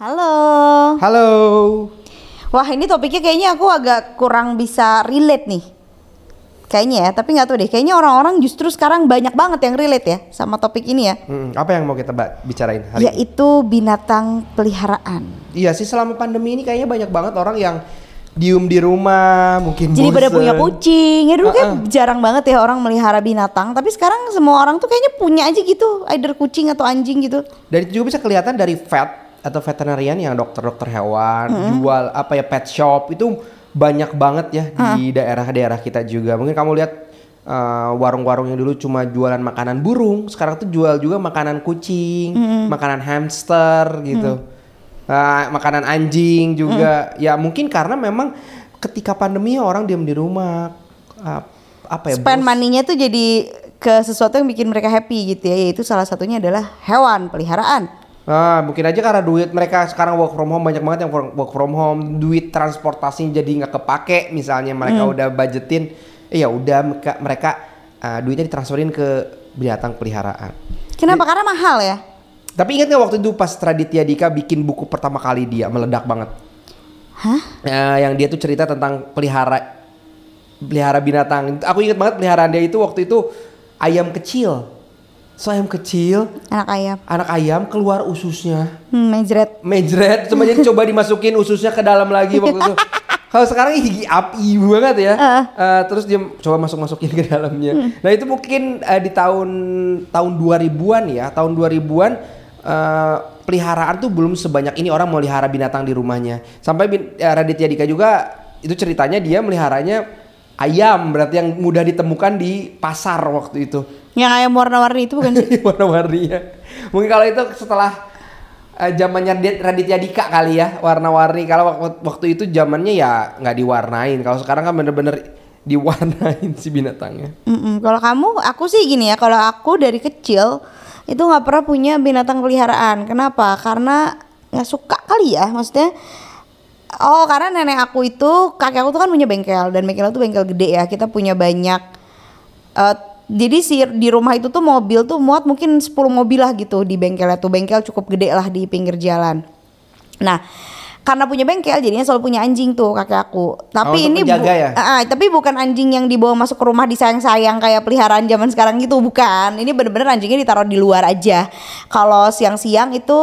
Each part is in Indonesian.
Halo. Halo. Wah, ini topiknya kayaknya aku agak kurang bisa relate nih. Kayaknya ya, tapi nggak tahu deh. Kayaknya orang-orang justru sekarang banyak banget yang relate ya sama topik ini ya. Apa yang mau kita bicarain hari ini? Yaitu binatang peliharaan. Iya sih, selama pandemi ini kayaknya banyak banget orang yang diem di rumah, mungkin bosen. Jadi pada punya kucing. Ya dulu kan jarang banget ya orang melihara binatang. Tapi sekarang semua orang tuh kayaknya punya aja gitu, either kucing atau anjing gitu. Dan itu juga bisa kelihatan dari vet atau veterinarian yang dokter-dokter hewan jual apa ya, pet shop itu banyak banget ya di daerah-daerah kita juga. Mungkin kamu lihat warung-warung yang dulu cuma jualan makanan burung, sekarang tuh jual juga makanan kucing, makanan hamster gitu, makanan anjing juga. Ya mungkin karena memang ketika pandemi orang diam di rumah, apa ya, spend money-nya tuh jadi ke sesuatu yang bikin mereka happy gitu ya, yaitu salah satunya adalah hewan peliharaan. Nah, mungkin aja karena duit mereka sekarang work from home, banyak banget yang work from home, duit transportasinya jadi nggak kepake, misalnya mereka udah budgetin, ya udah mereka duitnya ditransferin ke binatang peliharaan. Kenapa? Karena mahal ya. Tapi ingat nggak waktu itu pas Raditya Dika bikin buku pertama kali dia meledak banget? Hah? Yang dia tuh cerita tentang pelihara binatang. Aku ingat banget peliharaan dia itu waktu itu ayam kecil. Anak ayam keluar ususnya. Mejret. Cuma jadi coba dimasukin ususnya ke dalam lagi waktu itu. Kalau sekarang gigi api banget ya. Terus dia coba masuk-masukin ke dalamnya. Nah itu mungkin di tahun 2000-an ya. Tahun 2000-an peliharaan tuh belum sebanyak ini orang melihara binatang di rumahnya. Sampai Raditya Dika juga itu ceritanya dia meliharanya ayam, berarti yang mudah ditemukan di pasar waktu itu. Yang ayam warna-warni itu bukan sih? Warna-warni ya. Mungkin kalau itu setelah zamannya Raditya Dika kali ya, warna-warni. Kalau waktu itu zamannya ya nggak diwarnain. Kalau sekarang kan bener-bener diwarnain si binatangnya. Kalau kamu, aku sih gini ya. Kalau aku dari kecil itu nggak pernah punya binatang peliharaan. Kenapa? Karena nggak suka kali ya, maksudnya. Oh, karena nenek aku itu, kakek aku tuh kan punya bengkel, dan bengkel itu bengkel gede ya. Kita punya banyak, jadi di rumah itu tuh mobil tuh muat mungkin 10 mobil lah gitu di bengkelnya tuh. Bengkel cukup gede lah di pinggir jalan. Nah, karena punya bengkel jadinya selalu punya anjing tuh kakek aku. Tapi ini ya? Tapi bukan anjing yang dibawa masuk ke rumah disayang-sayang kayak peliharaan zaman sekarang gitu, bukan. Ini bener-bener anjingnya ditaruh di luar aja. Kalau siang-siang itu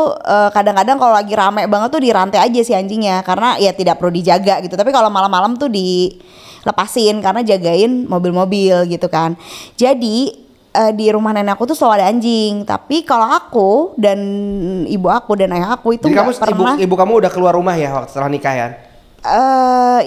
kadang-kadang kalau lagi rame banget tuh dirantai aja si anjingnya, karena ya tidak perlu dijaga gitu. Tapi kalau malam-malam tuh dilepasin karena jagain mobil-mobil gitu kan. Jadi di rumah nenek aku tuh selalu ada anjing. Tapi kalau aku dan ibu aku dan ayah aku itu nggak pernah. Ibu kamu udah keluar rumah ya waktu setelah nikah ya?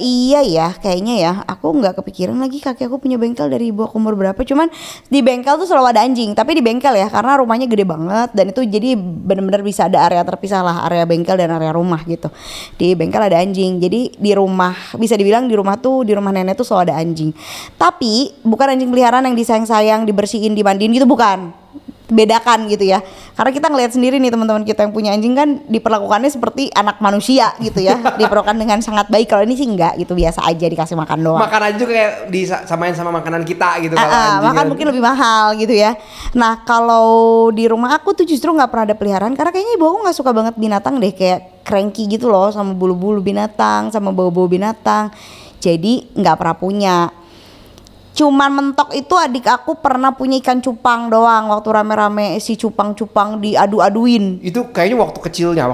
Iya ya, kayaknya ya. Aku nggak kepikiran lagi kakek aku punya bengkel dari ibu aku umur berapa. Cuman di bengkel tuh selalu ada anjing. Tapi di bengkel ya, karena rumahnya gede banget dan itu jadi benar-benar bisa ada area terpisah lah, area bengkel dan area rumah gitu. Di bengkel ada anjing. Jadi di rumah bisa dibilang di rumah nenek tuh selalu ada anjing. Tapi bukan anjing peliharaan yang disayang-sayang, dibersihin, dimandiin gitu, bukan. Bedakan gitu ya, karena kita ngelihat sendiri nih teman-teman kita yang punya anjing kan diperlakukannya seperti anak manusia gitu ya, diperlakukan dengan sangat baik. Kalau ini sih enggak gitu, biasa aja dikasih makan doang. Makanan juga kayak disamain sama makanan kita gitu. Makan mungkin lebih mahal gitu ya. Nah kalau di rumah aku tuh justru nggak pernah ada peliharaan, karena kayaknya ibu aku nggak suka banget binatang deh, kayak cranky gitu loh sama bulu-bulu binatang, sama bau-bau binatang. Jadi nggak pernah punya. Cuman mentok itu adik aku pernah punya ikan cupang doang waktu rame-rame si cupang-cupang diadu-aduin. Itu kayaknya waktu kecil ya,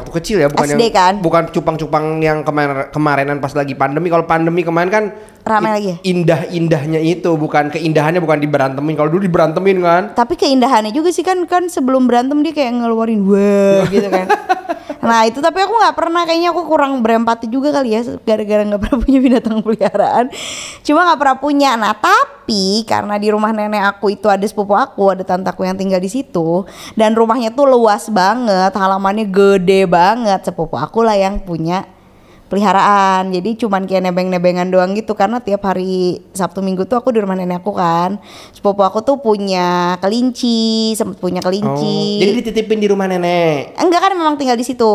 bukan SD yang, kan? Bukan cupang-cupang yang kemarinan pas lagi pandemi. Kalau pandemi kemarin kan rame lagi. Indah-indahnya itu bukan keindahannya, bukan diberantemin. Kalau dulu diberantemin kan. Tapi keindahannya juga sih kan sebelum berantem dia kayak ngeluarin wah gitu kan. Nah itu tapi aku nggak pernah, kayaknya aku kurang berempati juga kali ya, gara-gara nggak pernah punya binatang peliharaan. Cuma nggak pernah punya. Nah tapi karena di rumah nenek aku itu ada sepupu aku, ada tante aku yang tinggal di situ, dan rumahnya tuh luas banget, halamannya gede banget. Sepupu aku lah yang punya peliharaan. Jadi cuman kayak nebeng-nebengan doang gitu, karena tiap hari Sabtu Minggu tuh aku di rumah nenek aku kan. Sepupu aku tuh punya kelinci, sempat punya kelinci. Jadi dititipin di rumah nenek? Enggak, kan memang tinggal di situ.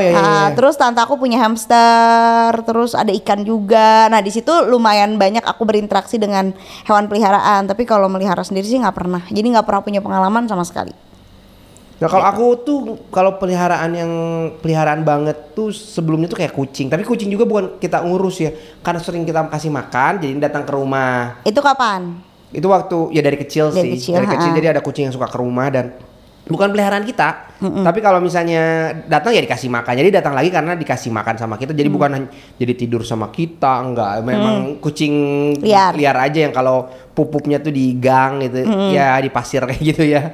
Iya. Terus tante aku punya hamster, terus ada ikan juga. Nah di situ lumayan banyak aku berinteraksi dengan hewan peliharaan. Tapi kalau melihara sendiri sih nggak pernah. Jadi nggak pernah punya pengalaman sama sekali. Nah kalau aku tuh kalau peliharaan banget tuh sebelumnya tuh kayak kucing. Tapi kucing juga bukan kita ngurus ya, karena sering kita kasih makan jadi datang ke rumah. Itu kapan? Itu waktu ya dari kecil dari sih. Dari kecil jadi ada kucing yang suka ke rumah dan bukan peliharaan kita. Tapi kalau misalnya datang ya dikasih makan. Jadi datang lagi karena dikasih makan sama kita. Jadi bukan jadi tidur sama kita, enggak. Memang kucing liar aja yang kalau pupuknya tuh di gang gitu, ya di pasir kayak gitu ya.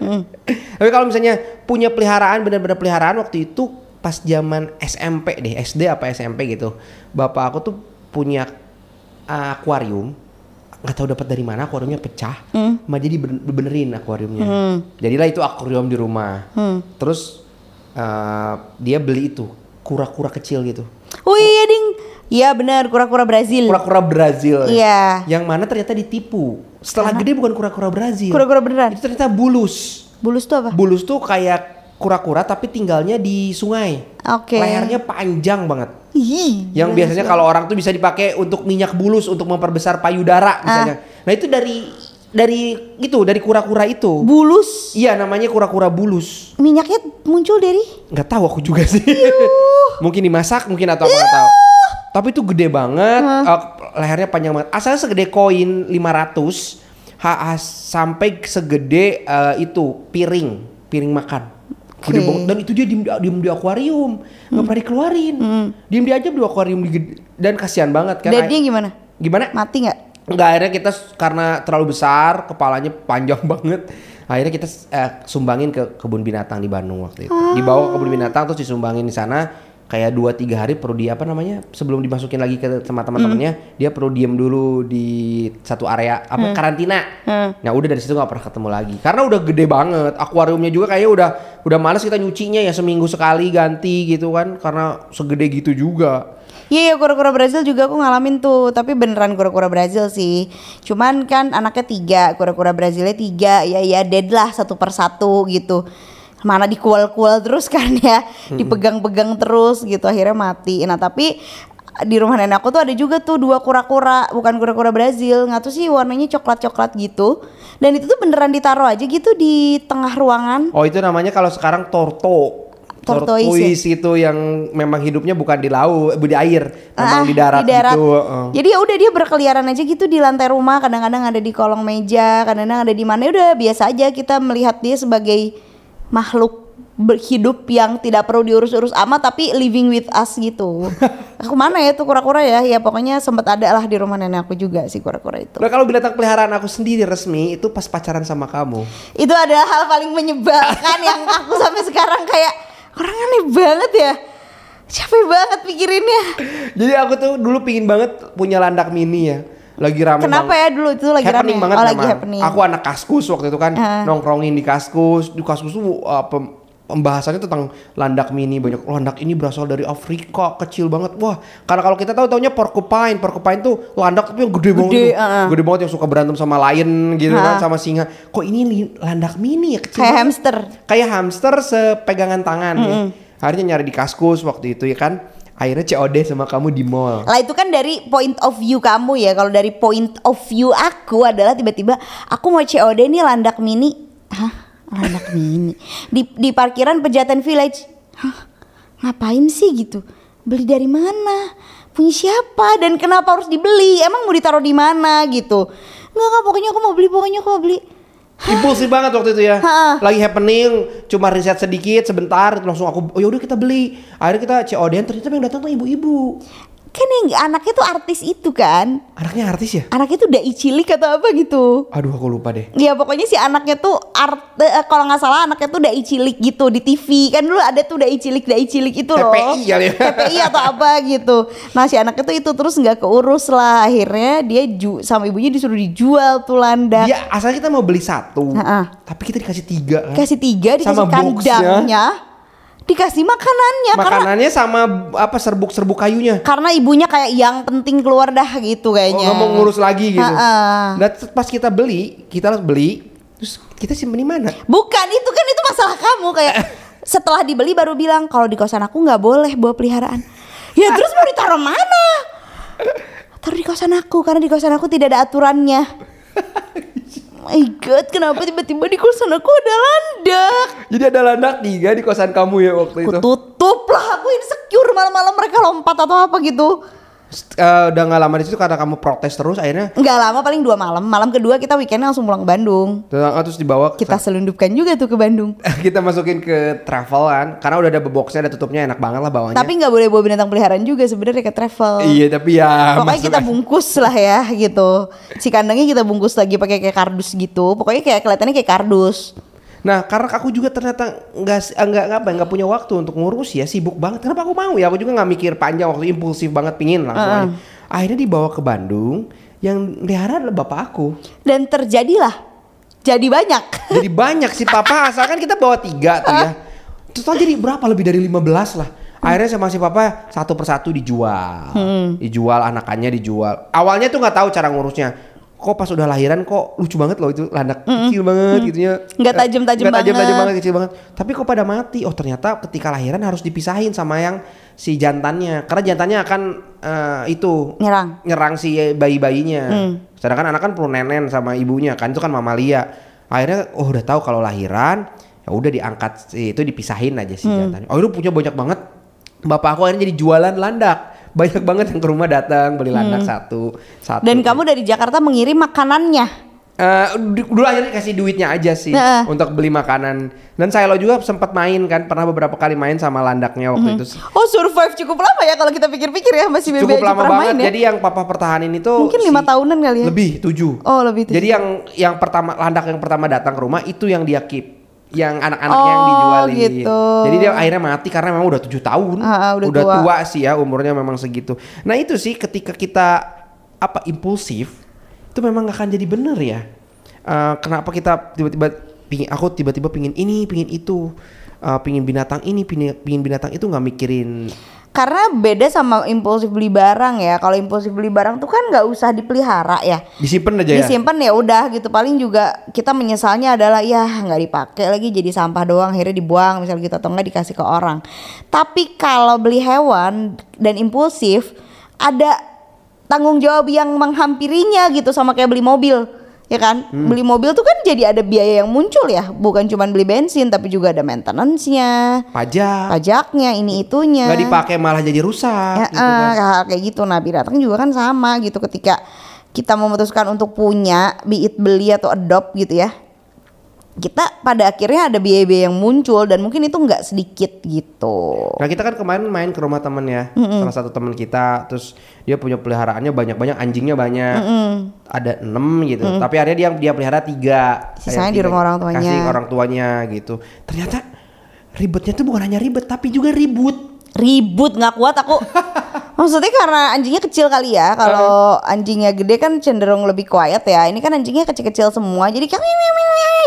Tapi kalau misalnya punya peliharaan, benar-benar peliharaan waktu itu pas zaman SMP deh, SD apa SMP gitu. Bapak aku tuh punya akuarium, nggak tahu dapat dari mana akuariumnya pecah, mah jadi benerin akuariumnya. Jadilah itu akuarium di rumah. Terus dia beli itu kura-kura kecil gitu. Oh iya ding, iya benar kura-kura Brazil. Kura-kura Brazil. Iya. Yang mana ternyata ditipu. Setelah gede bukan kura-kura Brazil. Kura-kura beneran. Itu ternyata bulus. Bulus tuh apa? Bulus tuh kayak kura-kura tapi tinggalnya di sungai. Oke. Lehernya panjang banget. Iyi, yang biasanya kalau orang tuh bisa dipakai untuk minyak bulus untuk memperbesar payudara misalnya. Nah itu dari kura-kura itu. Bulus? Iya namanya kura-kura bulus. Minyaknya muncul dari? Nggak tahu aku juga sih. Mungkin dimasak mungkin atau apa nggak tahu. Tapi itu gede banget, lehernya panjang banget. Asalnya segede koin 500 sampai segede itu piring makan. Gede banget. Dan itu dia diem di akuarium, nggak pernah dikeluarin, diem dia aja di akuarium dan kasihan banget kan. Daddy gimana? Gimana? Mati nggak? Nggak, akhirnya kita karena terlalu besar, kepalanya panjang banget. Akhirnya kita sumbangin ke kebun binatang di Bandung waktu itu. Dibawa ke kebun binatang terus disumbangin di sana kayak 2-3 hari perlu di sebelum dimasukin lagi ke teman-temannya dia perlu diem dulu di satu area karantina. Nah udah dari situ nggak pernah ketemu lagi karena udah gede banget akuariumnya juga kayaknya udah males kita nyucinya ya seminggu sekali ganti gitu kan karena segede gitu juga. Iya kura-kura Brazil juga aku ngalamin tuh tapi beneran kura-kura Brazil sih cuman kan anaknya 3 kura-kura Brazilnya 3 ya dead lah satu persatu gitu. Mana dikual-kual terus kan ya, dipegang-pegang terus gitu akhirnya mati. Nah tapi di rumah nenek aku tuh ada juga tuh 2 kura-kura, bukan kura-kura Brazil, nggak tuh sih warnanya coklat-coklat gitu. Dan itu tuh beneran ditaruh aja gitu di tengah ruangan. Oh itu namanya kalau sekarang tortoise itu yang memang hidupnya bukan di laut, di air, memang di darat. Gitu. Jadi ya udah dia berkeliaran aja gitu di lantai rumah, kadang-kadang ada di kolong meja, kadang-kadang ada di mana. Udah biasa aja kita melihat dia sebagai makhluk hidup yang tidak perlu diurus-urus amat tapi living with us gitu. Aku mana ya tuh kura-kura ya pokoknya sempet ada lah di rumah nenek aku juga si kura-kura itu. Nah, kalau binatang peliharaan aku sendiri resmi itu pas pacaran sama kamu. Itu adalah hal paling menyebalkan yang aku sampai sekarang kayak orang aneh banget ya. Capek banget pikirinnya. Jadi aku tuh dulu pingin banget punya landak mini ya. Lagi rame kenapa ya dulu itu lagi happening rame banget lagi happening. Aku anak Kaskus waktu itu kan nongkrongin di Kaskus tuh pembahasannya tentang landak mini banyak. Landak ini berasal dari Afrika kecil banget. Wah karena kalau kita tahu taunya porcupine tuh landak tapi yang gede banget yang suka berantem sama lion gitu kan sama singa. Kok ini landak mini ya kecil kayak hamster. Kayak hamster sepegangan tangan ya. Akhirnya nyari di Kaskus waktu itu ya kan. Akhirnya COD sama kamu di mall. Lah itu kan dari point of view kamu ya. Kalau dari point of view aku adalah tiba-tiba aku mau COD nih landak mini. Hah? Landak mini? Di parkiran Pejaten Village. Hah? Ngapain sih gitu? Beli dari mana? Punya siapa? Dan kenapa harus dibeli? Emang mau ditaruh di mana gitu? Enggak pokoknya aku mau beli. Impulsif banget waktu itu ya. Lagi happening, cuma riset sedikit sebentar langsung aku yaudah kita beli. Akhirnya kita COD-an ternyata yang datang tuh ibu-ibu. Kan yang anaknya tuh artis itu kan. Anaknya artis ya? Anaknya tuh dai cilik atau apa gitu. Aduh aku lupa deh. Iya pokoknya si anaknya tuh kalau gak salah anaknya tuh dai cilik gitu di TV. Kan dulu ada tuh dai cilik itu loh. TPI kali ya. TPI atau apa gitu. Nah si anaknya tuh itu terus gak keurus lah. Akhirnya dia sama ibunya disuruh dijual tuh landak. Iya asalnya kita mau beli 1 tapi kita dikasih 3 kan. Kasih 3 dikasih sama kandangnya. Dikasih makanannya karena, sama apa serbuk kayunya karena ibunya kayak yang penting keluar dah gitu kayaknya nggak mau ngurus lagi gitu. Nah pas kita harus beli terus kita simpen di mana bukan itu kan itu masalah kamu kayak setelah dibeli baru bilang kalau di kosan aku nggak boleh bawa peliharaan ya terus mau ditaruh mana taruh di kosan aku karena di kosan aku tidak ada aturannya. my god, kenapa tiba-tiba di kosan aku ada landak? Jadi ada landak 3 di kosan kamu ya waktu itu? Kututup lah, aku insecure malam-malam mereka lompat atau apa gitu. Udah gak lama di situ karena kamu protes terus akhirnya? Gak lama, paling 2 malam. Malam kedua kita weekendnya langsung pulang ke Bandung. Terus dibawa kita selundupkan juga tuh ke Bandung. Kita masukin ke travel kan, karena udah ada boxnya, ada tutupnya, enak banget lah bawahnya. Tapi gak boleh bawa binatang peliharaan juga sebenarnya ke travel. Iya tapi ya pokoknya kita bungkus lah ya gitu. Si kandangnya kita bungkus lagi pakai kayak kardus gitu. Pokoknya kayak kelihatannya kayak kardus. Nah karena aku juga ternyata nggak punya waktu untuk ngurus ya, sibuk banget. Kenapa aku mau ya? Aku juga nggak mikir panjang waktu, impulsif banget pingin langsung aja. Akhirnya dibawa ke Bandung, yang melihara adalah bapak aku. Dan terjadilah, jadi banyak. Jadi banyak sih papa, asalkan kita bawa 3 tuh ya. Total jadi berapa? Lebih dari 15 lah. Akhirnya sama si papa satu persatu dijual, dijual anakannya dijual. Awalnya tuh nggak tahu cara ngurusnya. Kok pas udah lahiran kok lucu banget loh itu landak kecil banget gitunya. Nggak tajam-tajam banget. Nggak tajam banget, kecil banget. Tapi kok pada mati. Oh ternyata ketika lahiran harus dipisahin sama yang si jantannya. Karena jantannya akan nyerang si bayi-bayinya. Sedangkan anak kan perlu nenen sama ibunya kan, itu kan mamalia. Akhirnya oh udah tahu kalau lahiran ya udah diangkat itu dipisahin aja si jantannya. Oh itu punya banyak banget. Bapak aku akhirnya jadi jualan landak. Banyak banget yang ke rumah datang beli landak satu. Dan kamu dari Jakarta mengirim makanannya. Dulu akhirnya kasih duitnya aja sih untuk beli makanan. Dan saya lo juga sempat main kan, pernah beberapa kali main sama landaknya waktu itu. Oh survive cukup lama ya kalau kita pikir-pikir ya, masih bebek aja pernah banget main ya. Jadi yang papa pertahanin itu mungkin 5 tahunan kali ya. Lebih 7. Oh lebih 7. Jadi yang pertama landak yang pertama datang ke rumah itu yang dia keep. Yang anak-anaknya yang dijualin gitu. Jadi dia akhirnya mati karena memang udah 7 tahun udah tua sih ya, umurnya memang segitu. Nah itu sih ketika kita impulsif itu memang gak akan jadi bener ya. Kenapa kita tiba-tiba pingin ini, pingin itu, pingin binatang ini, pingin binatang itu, gak mikirin. Karena beda sama impulsif beli barang ya. Kalau impulsif beli barang tuh kan nggak usah dipelihara ya. Disimpan aja ya. Disimpan ya udah gitu. Paling juga kita menyesalnya adalah ya nggak dipakai lagi, jadi sampah doang. Akhirnya dibuang misalnya gitu atau nggak dikasih ke orang. Tapi kalau beli hewan dan impulsif ada tanggung jawab yang menghampirinya gitu, sama kayak beli mobil. Ya kan, beli mobil tuh kan jadi ada biaya yang muncul ya, bukan cuma beli bensin tapi juga ada maintenance-nya, pajaknya, ini itunya. Gak dipakai malah jadi rusak. Gitu kan. Kayak gitu. Nah binatang juga kan sama gitu, ketika kita memutuskan untuk punya, be it beli atau adopt gitu ya, kita pada akhirnya ada biaya-biaya yang muncul dan mungkin itu nggak sedikit gitu. Nah kita kan kemarin main ke rumah temen ya, salah satu temen kita, terus dia punya peliharaannya banyak-banyak, anjingnya banyak, ada 6 gitu. Tapi akhirnya dia pelihara 3, sisanya di rumah orang tuanya, kasih orang tuanya gitu. Ternyata ribetnya tuh bukan hanya ribet tapi juga ribut nggak kuat aku. Maksudnya karena anjingnya kecil kali ya. Kalau anjingnya gede kan cenderung lebih quiet ya. Ini kan anjingnya kecil-kecil semua. Jadi kan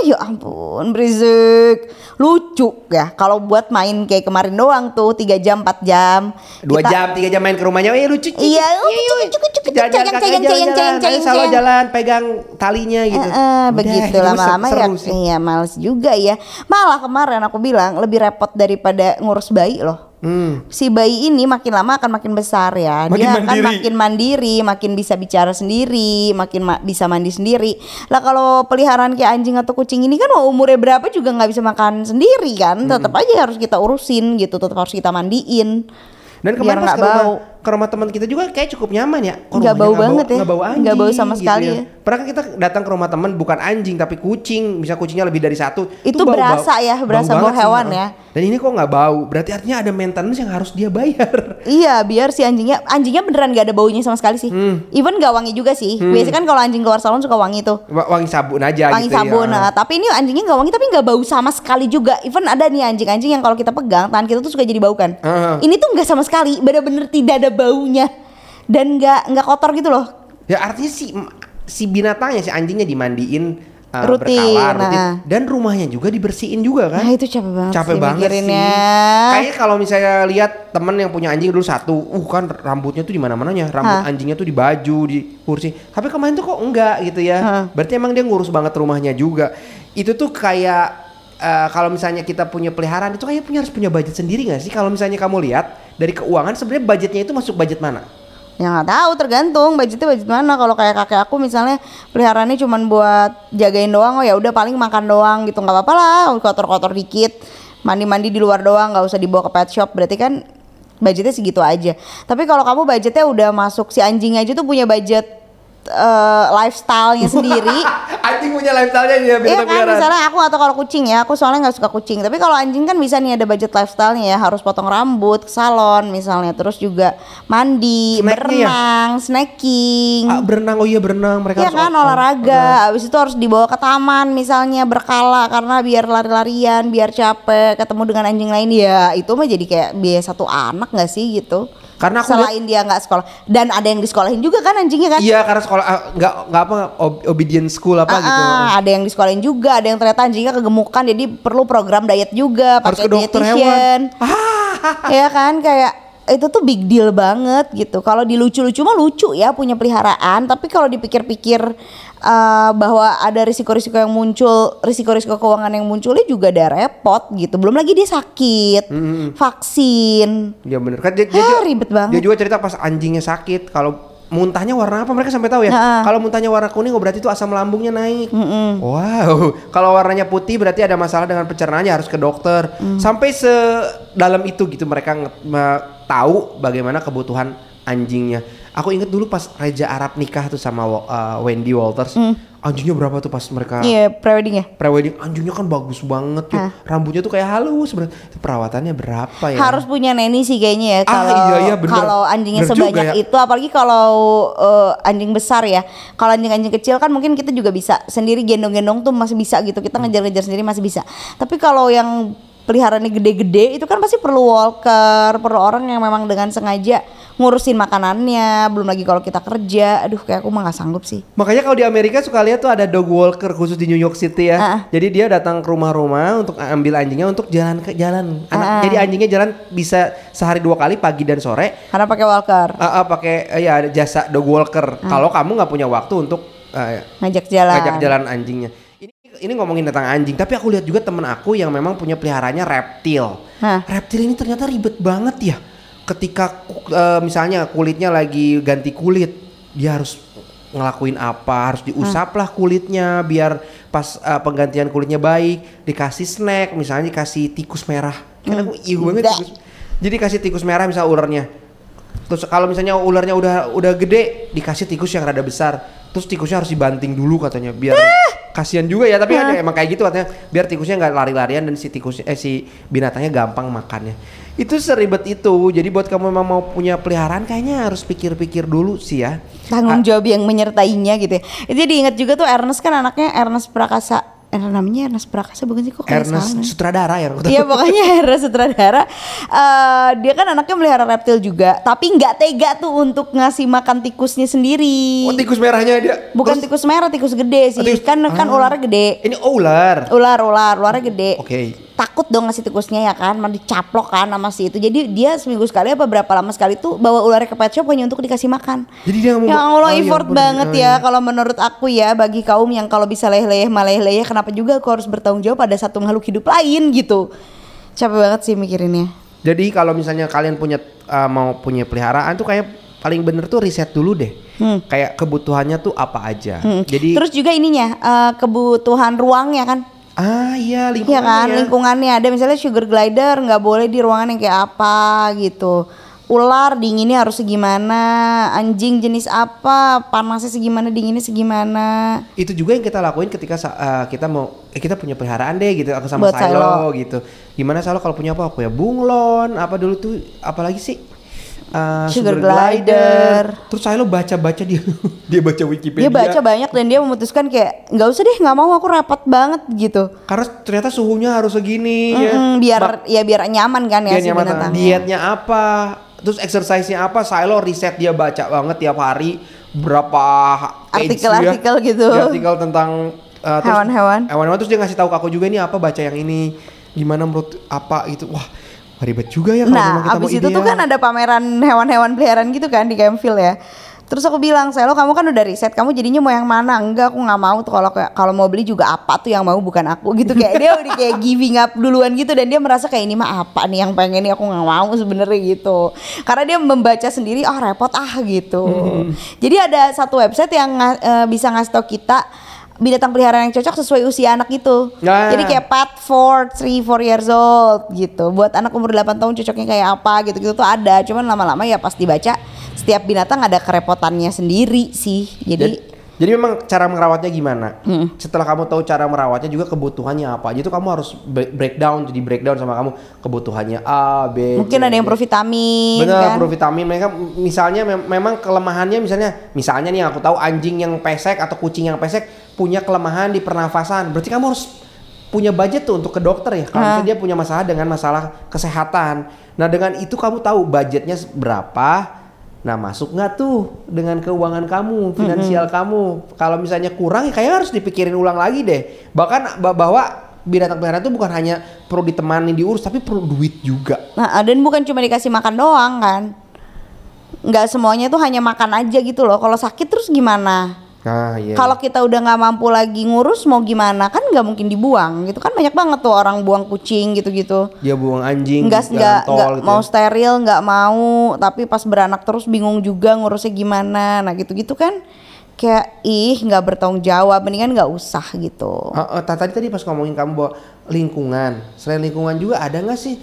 ya ampun berisik. Lucu ya. Kalau buat main kayak kemarin doang tuh 3 jam 4 jam 2 jam 3 jam main ke rumahnya. Eh lucu. Iya lucu. Jalan-jalan. Selalu jalan pegang talinya gitu. Begitu lama-lama ya. Iya males juga ya. Malah kemarin aku bilang lebih repot daripada ngurus bayi loh. Si bayi ini makin lama akan makin besar ya. Dia akan makin mandiri, makin bisa bicara sendiri, makin bisa mandi sendiri. Lah kalau peliharaan kayak anjing atau kucing ini kan mau umurnya berapa juga nggak bisa makan sendiri kan. Tetap aja harus kita urusin gitu, tetap harus kita mandiin. Dan kemarin pas ke rumah teman kita juga kayak cukup nyaman ya. Nggak bau sama sekali gitu ya. Pernah kita datang ke rumah teman bukan anjing tapi kucing, bisa kucingnya lebih dari 1. Itu berasa bau hewan ya. Dan ini kok nggak bau, berarti artinya ada maintenance yang harus dia bayar. Iya, biar si anjingnya beneran nggak ada baunya sama sekali sih. Even nggak wangi juga sih. Biasanya kan kalau anjing keluar salon suka wangi tuh. Wangi sabun aja. Wangi gitu sabun. Ya. Nah, tapi ini anjingnya nggak wangi tapi nggak bau sama sekali juga. Even ada nih anjing-anjing yang kalau kita pegang tangan kita tuh suka jadi bau kan. Ini tuh nggak sama sekali, bener-bener tidak ada baunya dan nggak kotor gitu loh. Ya artinya si binatangnya, si anjingnya dimandiin. Rutin. Dan rumahnya juga dibersihin juga kan. Nah itu capek banget sih. Kayaknya kalau misalnya lihat temen yang punya anjing dulu 1, kan rambutnya tuh di mana-mananya, anjingnya tuh di baju, di kursi. Tapi kemarin tuh kok enggak gitu ya. Berarti emang dia ngurus banget rumahnya juga. Itu tuh kayak kalau misalnya kita punya peliharaan itu kayak harus punya budget sendiri nggak sih? Kalau misalnya kamu lihat dari keuangan, sebenarnya budgetnya itu masuk budget mana? Ya nggak tahu, tergantung budgetnya budget mana. Kalau kayak kakek aku misalnya peliharaannya cuma buat jagain doang, oh ya udah paling makan doang gitu, nggak apa-apa lah, kotor-kotor dikit, mandi-mandi di luar doang, nggak usah dibawa ke pet shop. Berarti kan budgetnya segitu aja. Tapi kalau kamu budgetnya udah masuk, si anjing aja tuh punya budget lifestyle-nya sendiri. Anjing punya lifestyle-nya dia. Iya kan, misalnya aku atau kalau kucing ya, aku soalnya nggak suka kucing. Tapi kalau anjing kan bisa nih ada budget lifestyle-nya ya, harus potong rambut, ke salon misalnya, terus juga mandi, berenang, ya? Snacking. Berenang, oh iya berenang mereka. Iya kan, olahraga. Abis itu harus dibawa ke taman misalnya berkala karena biar lari-larian, biar capek, ketemu dengan anjing lain ya. Itu mah jadi kayak biaya satu anak nggak sih gitu. Karena aku selain dia nggak sekolah, dan ada yang disekolahin juga kan anjingnya kan? Iya, karena sekolah nggak apa obedience school apa gitu. Ada yang disekolahin juga, ada yang ternyata anjingnya kegemukan jadi perlu program diet juga, pakai dietitian. Ya kan, kayak itu tuh big deal banget gitu. Kalau dilucu-lucu mah lucu ya punya peliharaan, tapi kalau dipikir-pikir bahwa ada risiko-risiko yang muncul, risiko-risiko keuangan yang munculnya juga ada repot gitu. Belum lagi dia sakit, vaksin. Ya bener kan dia ribet banget. Dia juga cerita pas anjingnya sakit, kalau muntahnya warna apa mereka sampai tahu ya. Kalau muntahnya warna kuning berarti itu asam lambungnya naik. Wow. Kalau warnanya putih berarti ada masalah dengan pencernaannya, harus ke dokter. Sampai sedalam itu gitu mereka tahu bagaimana kebutuhan anjingnya. Aku inget dulu pas Raja Arab nikah tuh sama Wendy Walters. Anjingnya berapa tuh pas mereka? Iya, prewedding ya. Prewedding anjingnya kan bagus banget tuh. Rambutnya tuh kayak halus. Perawatannya berapa ya? Harus punya nanny sih kayaknya ya. Iya, kalau anjingnya bener sebanyak ya itu, apalagi kalau anjing besar ya. Kalau anjing-anjing kecil kan mungkin kita juga bisa sendiri gendong-gendong tuh masih bisa gitu. Kita ngejar-ngejar sendiri masih bisa. Tapi kalau yang peliharaannya gede-gede itu kan pasti perlu walker, perlu orang yang memang dengan sengaja ngurusin makanannya. Belum lagi kalau kita kerja, aduh kayak aku mah gak sanggup sih. Makanya kalau di Amerika suka lihat tuh ada dog walker khusus di New York City ya. Jadi dia datang ke rumah-rumah untuk ambil anjingnya untuk jalan ke jalan. Jadi anjingnya jalan bisa sehari 2 kali, pagi dan sore. Karena pakai walker. Pakai ya jasa dog walker. Kalau kamu nggak punya waktu untuk ngajak jalan anjingnya. Ini ngomongin tentang anjing, tapi aku lihat juga temen aku yang memang punya peliharaannya reptil. Reptil ini ternyata ribet banget ya. Ketika misalnya kulitnya lagi ganti kulit, dia harus ngelakuin apa, harus diusap lah kulitnya biar pas penggantian kulitnya baik. Dikasih snack, misalnya dikasih tikus merah. Karena aku iu banget tikus. Jadi kasih tikus merah misalnya ularnya. Terus kalau misalnya ularnya udah gede, dikasih tikus yang rada besar. Terus tikusnya harus dibanting dulu katanya biar kasihan juga ya, tapi ada emang kayak gitu katanya biar tikusnya nggak lari-larian dan si tikusnya si binatangnya gampang makannya. Itu seribet itu. Jadi buat kamu memang mau punya peliharaan kayaknya harus pikir-pikir dulu sih ya. Tanggung jawab yang menyertainya gitu ya. Itu jadi ingat juga tuh Ernest kan, anaknya Ernest Prakasa. Namanya Ernest Prakasa bukan sih, kok kayak Ernest salah, sutradara ya? Iya pokoknya Ernest sutradara. Dia kan anaknya melihara reptil juga, tapi nggak tega tuh untuk ngasih makan tikusnya sendiri. Oh tikus merahnya dia? Bukan tikus merah, tikus gede sih. Kan ularnya gede. Ini ular? Ularnya gede. Oke. Takut dong ngasih tikusnya ya kan, mau dicaplok kan sama si itu. Jadi dia seminggu sekali apa berapa lama sekali tuh bawa ularnya ke pet shop hanya untuk dikasih makan. Jadi dia ngomong, ya Allah effort banget ya. Kalau menurut aku ya, bagi kaum yang kalau bisa leleh-leleh maleleh, kenapa juga aku harus bertanggung jawab pada satu makhluk hidup lain gitu. Capek banget sih mikirinnya. Jadi kalau misalnya kalian punya mau punya peliharaan tuh kayak paling bener tuh riset dulu deh, kayak kebutuhannya tuh apa aja. Jadi terus juga ininya kebutuhan ruangnya kan. Iya lingkungannya. Iya kan, lingkungannya. Ada misalnya sugar glider nggak boleh di ruangan yang kayak apa gitu. Ular dinginnya harus segimana, anjing jenis apa, panasnya segimana, dinginnya segimana. Itu juga yang kita lakuin ketika kita mau kita punya peliharaan deh gitu. Aku sama Silo gitu. Gimana Silo kalau punya apa? Aku ya bunglon, apa dulu tuh apalagi sih? Sugar glider. Terus saya lo baca-baca dia baca Wikipedia. Dia baca banyak dan dia memutuskan kayak nggak usah deh, nggak mau, aku repot banget gitu. Karena ternyata suhunya harus segini. Biar nyaman kan ya si binatang. Dietnya apa, terus exercise-nya apa, saya lo riset, dia baca banget tiap hari berapa artikel ya, gitu. Artikel tentang hewan-hewan. Terus dia ngasih tahu ke aku juga ini apa, baca yang ini, gimana menurut apa gitu. Wah. Ribet juga ya kalau memang kita mau ideal. Nah abis itu tuh kan ada pameran hewan-hewan peliharaan gitu kan di Campfield ya. Terus aku bilang, "Selo, kamu kan udah riset, kamu jadinya mau yang mana?" "Enggak, aku nggak mau tuh, kalau mau beli juga apa tuh yang mau bukan aku," gitu. Kayak dia udah kayak giving up duluan gitu, dan dia merasa kayak ini mah apa nih yang pengen nih, aku nggak mau sebenarnya gitu. Karena dia membaca sendiri, "Oh, repot ah," gitu. Jadi ada satu website yang bisa ngasih tau kita binatang peliharaan yang cocok sesuai usia anak gitu. Nah. Jadi kayak pet for 3-4 years old gitu. Buat anak umur 8 tahun cocoknya kayak apa gitu-gitu tuh ada. Cuman lama-lama ya pas dibaca setiap binatang ada kerepotannya sendiri sih. Jadi memang cara merawatnya gimana? Setelah kamu tahu cara merawatnya juga kebutuhannya apa aja itu kamu harus breakdown, jadi breakdown sama kamu kebutuhannya A, B. Mungkin ada yang provitamin. Benar, kan? Provitamin. Mereka misalnya memang kelemahannya misalnya nih yang aku tahu anjing yang pesek atau kucing yang pesek punya kelemahan di pernafasan. Berarti kamu harus punya budget tuh untuk ke dokter ya. Kalau dia punya masalah dengan masalah kesehatan. Nah, dengan itu kamu tahu budgetnya berapa. Nah, masuk nggak tuh dengan keuangan kamu, finansial kamu. Kalau misalnya kurang ya kayaknya harus dipikirin ulang lagi deh. Bahkan bahwa binatang peliharaan itu bukan hanya perlu ditemani, diurus, tapi perlu duit juga. Nah, dan bukan cuma dikasih makan doang kan. Nggak semuanya tuh hanya makan aja gitu loh. Kalau sakit terus gimana? Nah, iya. Kalau kita udah nggak mampu lagi ngurus mau gimana, kan nggak mungkin dibuang gitu kan. Banyak banget tuh orang buang kucing gitu-gitu. Dia buang anjing, nggak mau steril, nggak mau, tapi pas beranak terus bingung juga ngurusnya gimana. Nah gitu-gitu kan kayak nggak bertanggung jawab, mendingan nggak usah gitu. Tadi pas ngomongin kamu bawa lingkungan, selain lingkungan juga ada nggak sih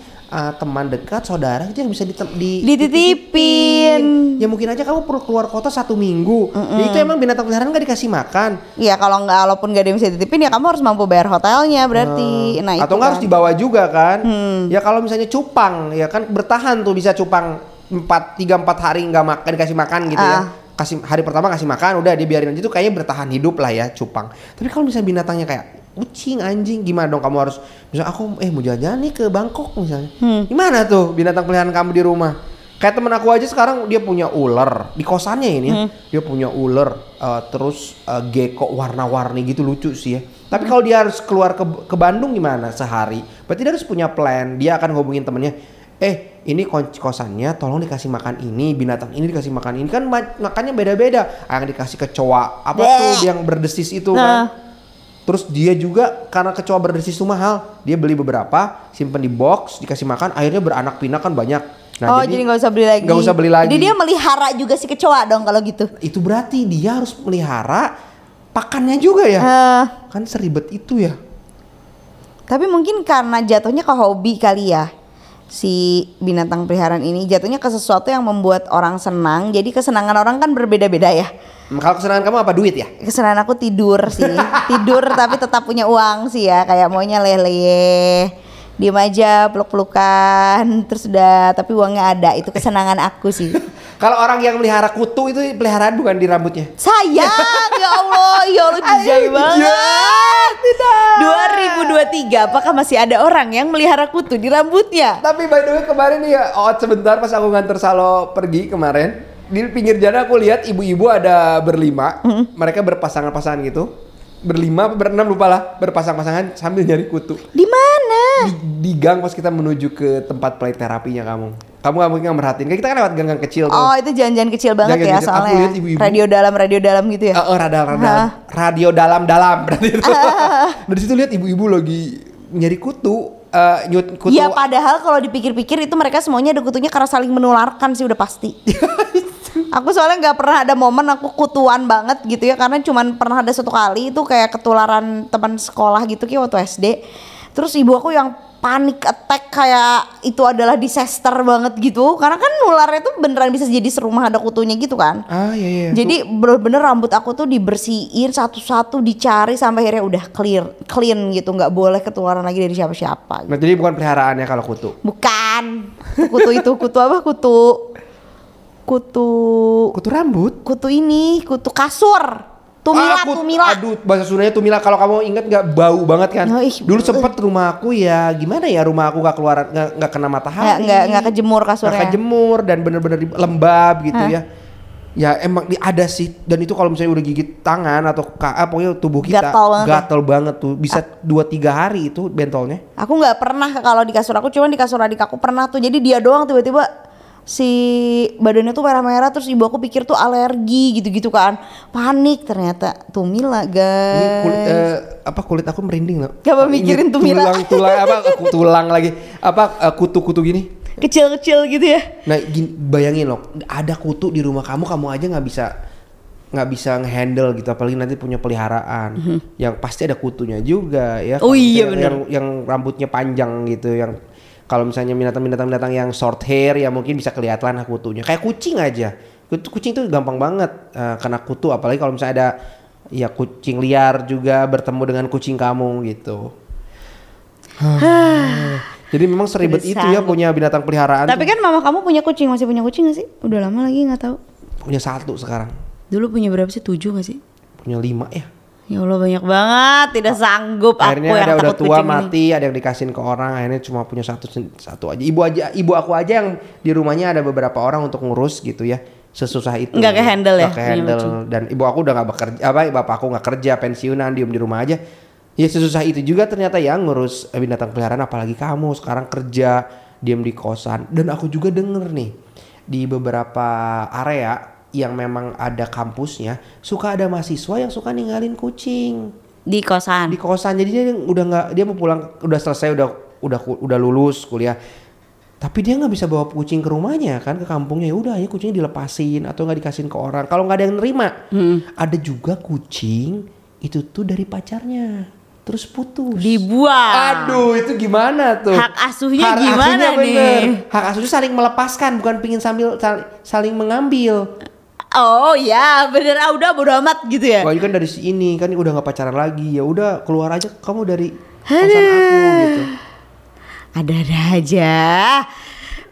teman dekat, saudara itu yang bisa dititipin? Ya mungkin aja kamu perlu keluar kota 1 minggu. Ya itu emang binatang peliharaan nggak dikasih makan. Ya kalau nggak, walaupun nggak ada yang bisa dititipin ya kamu harus mampu bayar hotelnya berarti. Nah, atau nggak kan harus dibawa juga kan? Ya kalau misalnya cupang ya kan bertahan tuh, bisa cupang 3-4 hari nggak makan, dikasih makan gitu ya. Hari pertama kasih makan, udah dia biarin aja tuh, kayaknya bertahan hidup lah ya cupang. Tapi kalau misalnya binatangnya kayak kucing, anjing, gimana dong? Kamu harus misalnya aku mau jalan-jalan nih ke Bangkok misalnya, gimana tuh binatang peliharaan kamu di rumah? Kayak temen aku aja sekarang dia punya ular di kosannya ini ya. Dia punya ular, terus gecko warna-warni gitu, lucu sih ya. Tapi kalau dia harus keluar ke Bandung gimana sehari? Berarti dia harus punya plan, dia akan hubungin temennya, ini kosannya tolong dikasih makan ini, binatang ini dikasih makan ini. Kan makannya beda-beda, yang dikasih kecoa apa tuh yang berdesis itu kan. Terus dia juga karena kecoa berdesis itu mahal, dia beli beberapa, simpen di box, dikasih makan, akhirnya beranak pinak kan banyak. Nah, jadi nggak usah beli lagi. Nggak usah beli lagi. Jadi dia melihara juga si kecoa dong kalau gitu. Itu berarti dia harus melihara pakannya juga ya. Kan seribet itu ya. Tapi mungkin karena jatuhnya ke hobi kali ya. Si binatang peliharaan ini jatuhnya ke sesuatu yang membuat orang senang. Jadi kesenangan orang kan berbeda-beda ya. Kalau kesenangan kamu apa, duit ya? Kesenangan aku tidur sih. Tidur tapi tetap punya uang sih ya. Kayak maunya leleh, diem aja, peluk-pelukan, terus udah, tapi uangnya ada. Itu kesenangan aku sih. Kalau orang yang melihara kutu itu peliharaan bukan di rambutnya? Sayang, ya Allah, ya Allah, jijik banget. 2023, apakah masih ada orang yang melihara kutu di rambutnya? Tapi by the way kemarin ya, sebentar pas aku nganter Salo pergi kemarin, di pinggir jalan aku lihat ibu-ibu ada berlima, mereka berpasangan-pasangan gitu. Berlima, berenam, lupa lah, berpasang-pasangan sambil nyari kutu. Di mana? Di gang pas kita menuju ke tempat play terapinya kamu. Kamu nggak mungkin nggak merhatiin, kita kan lewat gang-gang kecil tuh. Oh, itu jalan-jalan kecil banget ya soalnya. Aku lihat ibu-ibu. Radio dalam gitu ya? Radio dalam-dalam berarti itu. Dari situ lihat ibu-ibu lagi nyari kutu. Kutu. Ya padahal kalau dipikir-pikir itu mereka semuanya ada kutunya karena saling menularkan sih, udah pasti. Aku soalnya nggak pernah ada momen aku kutuan banget gitu ya, karena cuman pernah ada 1 kali itu kayak ketularan teman sekolah gitu kayak waktu SD. Terus ibu aku yang panic attack kayak itu adalah disaster banget gitu, karena kan nularnya tuh beneran bisa jadi serumah ada kutunya gitu kan. Iya. Jadi bener-bener rambut aku tuh dibersihin satu-satu, dicari sampai akhirnya udah clean gitu, nggak boleh ketularan lagi dari siapa-siapa. Nah, jadi bukan peliharaannya kalau kutu? Bukan. Kutu itu kutu apa? Kutu rambut? Kutu ini, kutu kasur. Tumila. Aduh, bahasa Sundanya tumila. Kalau kamu ingat nggak, bau banget kan? Dulu sempet rumah aku ya, gimana ya, rumah aku nggak kena matahari, nggak kejemur kasurnya. Nggak kejemur dan bener-bener lembab gitu ya. Ya emang ada sih, dan itu kalau misalnya udah gigit tangan atau pokoknya tubuh kita gatel banget tuh, bisa 2-3 hari itu bentolnya. Aku nggak pernah kalau di kasur aku, cuman di kasur adik aku pernah tuh. Jadi dia doang tiba-tiba si badannya tuh merah-merah, terus ibu aku pikir tuh alergi gitu-gitu kan, panik ternyata Tumila guys. Ini kulit, kulit aku merinding loh. Gak apa mikirin Tumila. Tulang tulang lagi kutu-kutu gini. Kecil-kecil gitu ya. Nah gini, bayangin loh, ada kutu di rumah kamu, kamu aja nggak bisa ngehandle gitu, apalagi nanti punya peliharaan yang pasti ada kutunya juga ya. Oh iya benar. Yang rambutnya panjang gitu, yang kalau misalnya binatang-binatang yang short hair ya mungkin bisa kelihatan lah kutunya. Kayak kucing aja. Kucing itu gampang banget kena kutu, apalagi kalau misalnya ada ya kucing liar juga bertemu dengan kucing kamu gitu. Jadi memang seribet itu ya punya binatang peliharaan. Tapi kan mama kamu punya kucing, masih punya kucing gak sih? Udah lama lagi gak tahu. Punya satu sekarang. Dulu punya berapa sih? 7 gak sih? Punya 5 ya. Ya Allah banyak banget, tidak sanggup akhirnya aku yang ada, takut kucing ini. Udah tua mati, ada yang dikasihin ke orang, akhirnya cuma punya satu aja. Ibu aku aja yang di rumahnya ada beberapa orang untuk ngurus gitu ya, sesusah itu. Nggak kehandle ya? Nggak kehandle, dan ibu aku udah nggak bekerja, bapak aku nggak kerja, pensiunan, diem di rumah aja. Ya sesusah itu juga ternyata ya ngurus binatang peliharaan, apalagi kamu sekarang kerja, diem di kosan. Dan aku juga denger nih, di beberapa area yang memang ada kampusnya, suka ada mahasiswa yang suka ninggalin kucing di kosan. Di kosan, jadi dia udah nggak, dia mau pulang, udah selesai, udah lulus kuliah, tapi dia nggak bisa bawa kucing ke rumahnya kan, ke kampungnya. Ya udah, ya kucingnya dilepasin atau nggak dikasihin ke orang. Kalau nggak ada yang nerima, ada juga kucing itu tuh dari pacarnya, terus putus, dibuang. Aduh, itu gimana tuh? Hak asuhnya gimana nih? Hak asuhnya saling melepaskan, bukan pingin sambil saling mengambil. Oh ya bener, udah bodo amat gitu ya. Wah ini kan dari si ini kan udah gak pacaran lagi, ya udah keluar aja kamu dari kosan aku gitu. Ada-ada aja,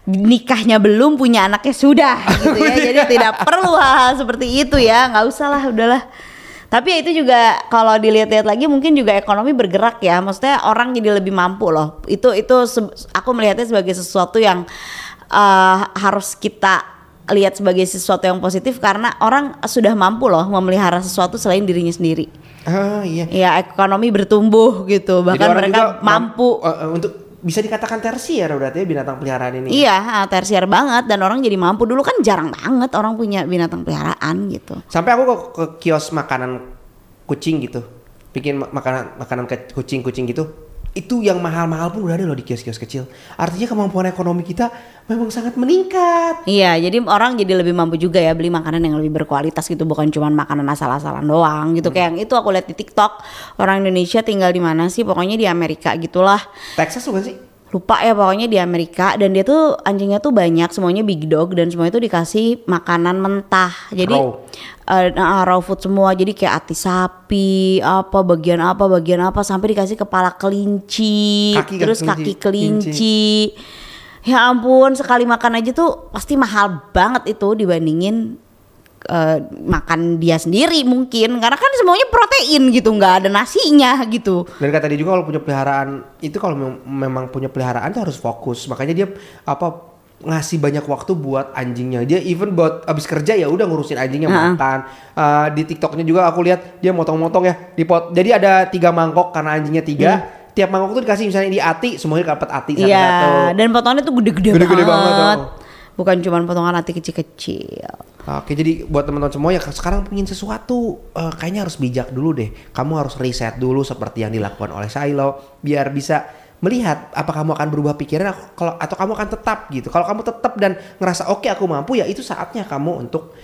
nikahnya belum, punya anaknya sudah gitu ya. Jadi tidak perlu hal seperti itu ya, gak usah lah, udahlah. Tapi ya itu juga kalau dilihat-lihat lagi mungkin juga ekonomi bergerak ya. Maksudnya orang jadi lebih mampu loh. Itu aku melihatnya sebagai sesuatu yang harus kita lihat sebagai sesuatu yang positif, karena orang sudah mampu loh memelihara sesuatu selain dirinya sendiri. Ah iya. Ya ekonomi bertumbuh gitu, bahkan mereka mampu untuk bisa dikatakan tersier berarti ya, binatang peliharaan ini. Iya, tersier banget, dan orang jadi mampu. Dulu kan jarang banget orang punya binatang peliharaan gitu. Sampai aku ke kios makanan kucing gitu, bikin makanan kucing gitu. Itu yang mahal-mahal pun udah ada loh di kios-kios kecil. Artinya kemampuan ekonomi kita memang sangat meningkat. Iya, jadi orang jadi lebih mampu juga ya beli makanan yang lebih berkualitas gitu, bukan cuma makanan asal-asalan doang gitu. Kayak yang itu aku lihat di TikTok, orang Indonesia tinggal di mana sih? Pokoknya di Amerika gitulah. Texas bukan sih? Lupa ya, pokoknya di Amerika, dan dia tuh anjingnya tuh banyak, semuanya big dog, dan semuanya tuh dikasih makanan mentah. Jadi raw food semua, jadi kayak ati sapi, bagian apa sampai dikasih kepala kelinci, kaki kelinci. Ya ampun, sekali makan aja tuh pasti mahal banget itu dibandingin makan dia sendiri mungkin, karena kan semuanya protein gitu, nggak ada nasinya gitu. Dan kata dia juga kalau punya peliharaan itu, kalau memang punya peliharaan tuh harus fokus. Makanya dia ngasih banyak waktu buat anjingnya. Dia even buat abis kerja ya udah ngurusin anjingnya, makan. Di TikToknya juga aku lihat dia motong-motong ya. Jadi ada 3 mangkok karena anjingnya 3. Tiap mangkok tuh dikasih misalnya di ati, semuanya dapat ati satu-satu. Iya. Dan potongannya tuh gede-gede banget. Bukan cuma potongan hati kecil-kecil. Oke, jadi buat teman-teman semua yang sekarang pengin sesuatu, kayaknya harus bijak dulu deh. Kamu harus riset dulu seperti yang dilakukan oleh Shiloh, biar bisa melihat apa kamu akan berubah pikiran atau kamu akan tetap gitu. Kalau kamu tetap dan ngerasa oke, aku mampu, ya itu saatnya kamu untuk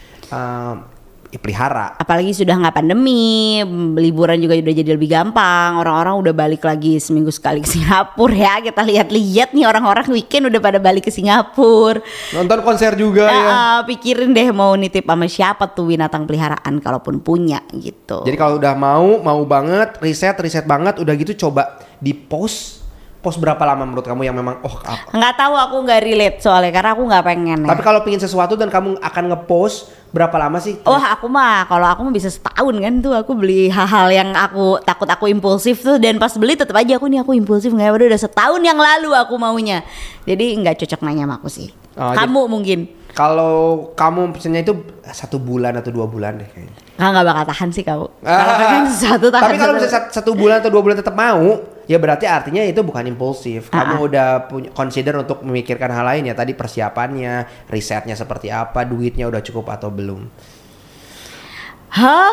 pelihara. Apalagi sudah nggak pandemi, liburan juga udah jadi lebih gampang. Orang-orang udah balik lagi seminggu sekali ke Singapura ya. Kita lihat-lihat nih, orang-orang weekend udah pada balik ke Singapura. Nonton konser juga ya. Pikirin deh mau nitip sama siapa tuh binatang peliharaan kalaupun punya gitu. Jadi kalau udah mau banget, riset banget, udah gitu coba di post berapa lama menurut kamu yang memang apa? Nggak tahu, aku nggak relate soalnya, karena aku nggak pengen. Tapi kalau pengen sesuatu dan kamu akan ngepost berapa lama sih? Kalau aku mah bisa setahun kan tuh, aku beli hal-hal yang aku takut aku impulsif tuh, dan pas beli tetap aja aku impulsif, nggak apa-apa, udah setahun yang lalu aku maunya. Jadi nggak cocok nanya sama aku sih. Kamu mungkin? Kalau kamu misalnya itu 1 bulan atau 2 bulan deh kayaknya. Nggak bakal tahan sih kamu. Kalau kan 1 tahun. Tapi kalau misalnya 1 bulan atau 2 bulan tetap mau. Ya berarti artinya itu bukan impulsif. Kamu udah punya consider untuk memikirkan hal lain ya. Tadi persiapannya, risetnya seperti apa, duitnya udah cukup atau belum.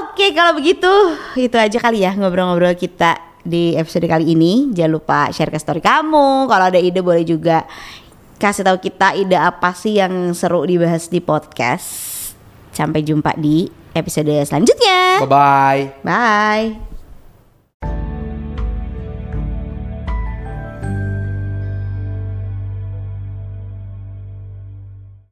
Oke, kalau begitu itu aja kali ya ngobrol-ngobrol kita di episode kali ini. Jangan lupa share ke story kamu. Kalau ada ide boleh juga kasih tahu kita ide apa sih yang seru dibahas di podcast. Sampai jumpa di episode selanjutnya. Bye-bye. Bye.